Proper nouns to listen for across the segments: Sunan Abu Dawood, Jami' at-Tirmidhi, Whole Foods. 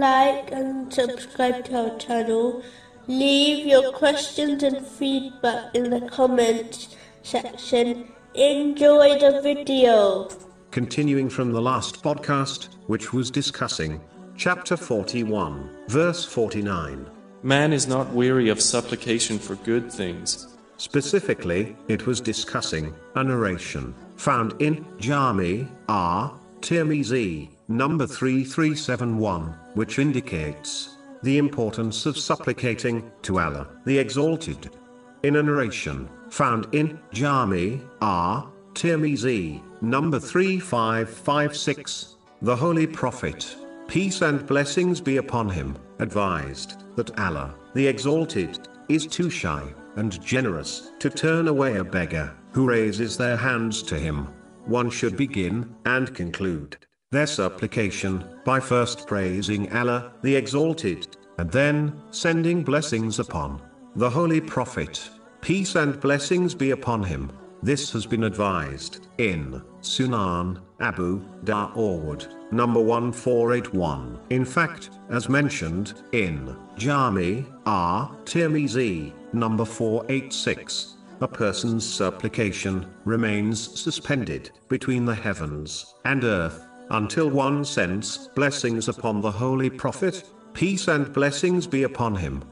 like and subscribe to our channel. Leave your questions and feedback in the comments section. Enjoy the video. Continuing from the last podcast, which was discussing chapter 41, verse 49. Man is not weary of supplication for good things. Specifically, it was discussing a narration found in Jami' at-Tirmidhi, number 3371, which indicates the importance of supplicating to Allah, the Exalted. In a narration found in Jami' at-Tirmidhi, number 3556, the Holy Prophet, peace and blessings be upon him, advised that Allah, the Exalted, is too shy and generous to turn away a beggar who raises their hands to him. One should begin and conclude their supplication by first praising Allah, the Exalted, and then sending blessings upon the Holy Prophet, peace and blessings be upon him. This has been advised in Sunan Abu Dawood, number 1481. In fact, as mentioned in Jami' at-Tirmidhi, number 486, a person's supplication remains suspended between the heavens and earth until one sends blessings upon the Holy Prophet, peace and blessings be upon him.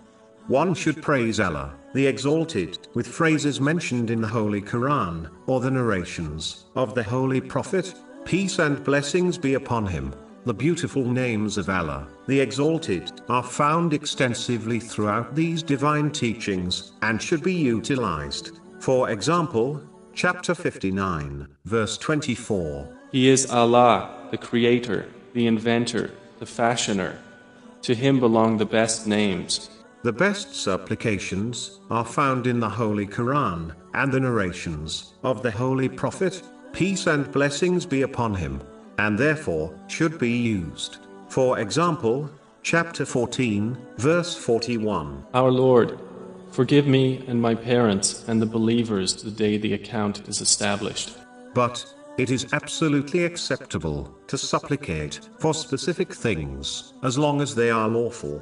One should praise Allah, the Exalted, with phrases mentioned in the Holy Quran, or the narrations of the Holy Prophet, peace and blessings be upon him. The beautiful names of Allah, the Exalted, are found extensively throughout these divine teachings, and should be utilized. For example, chapter 59, verse 24. He is Allah, the Creator, the Inventor, the Fashioner. To Him belong the best names. The best supplications are found in the Holy Quran and the narrations of the Holy Prophet, peace and blessings be upon him, and therefore should be used. For example, chapter 14, verse 41. Our Lord, forgive me and my parents and the believers the day the account is established. But it is absolutely acceptable to supplicate for specific things as long as they are lawful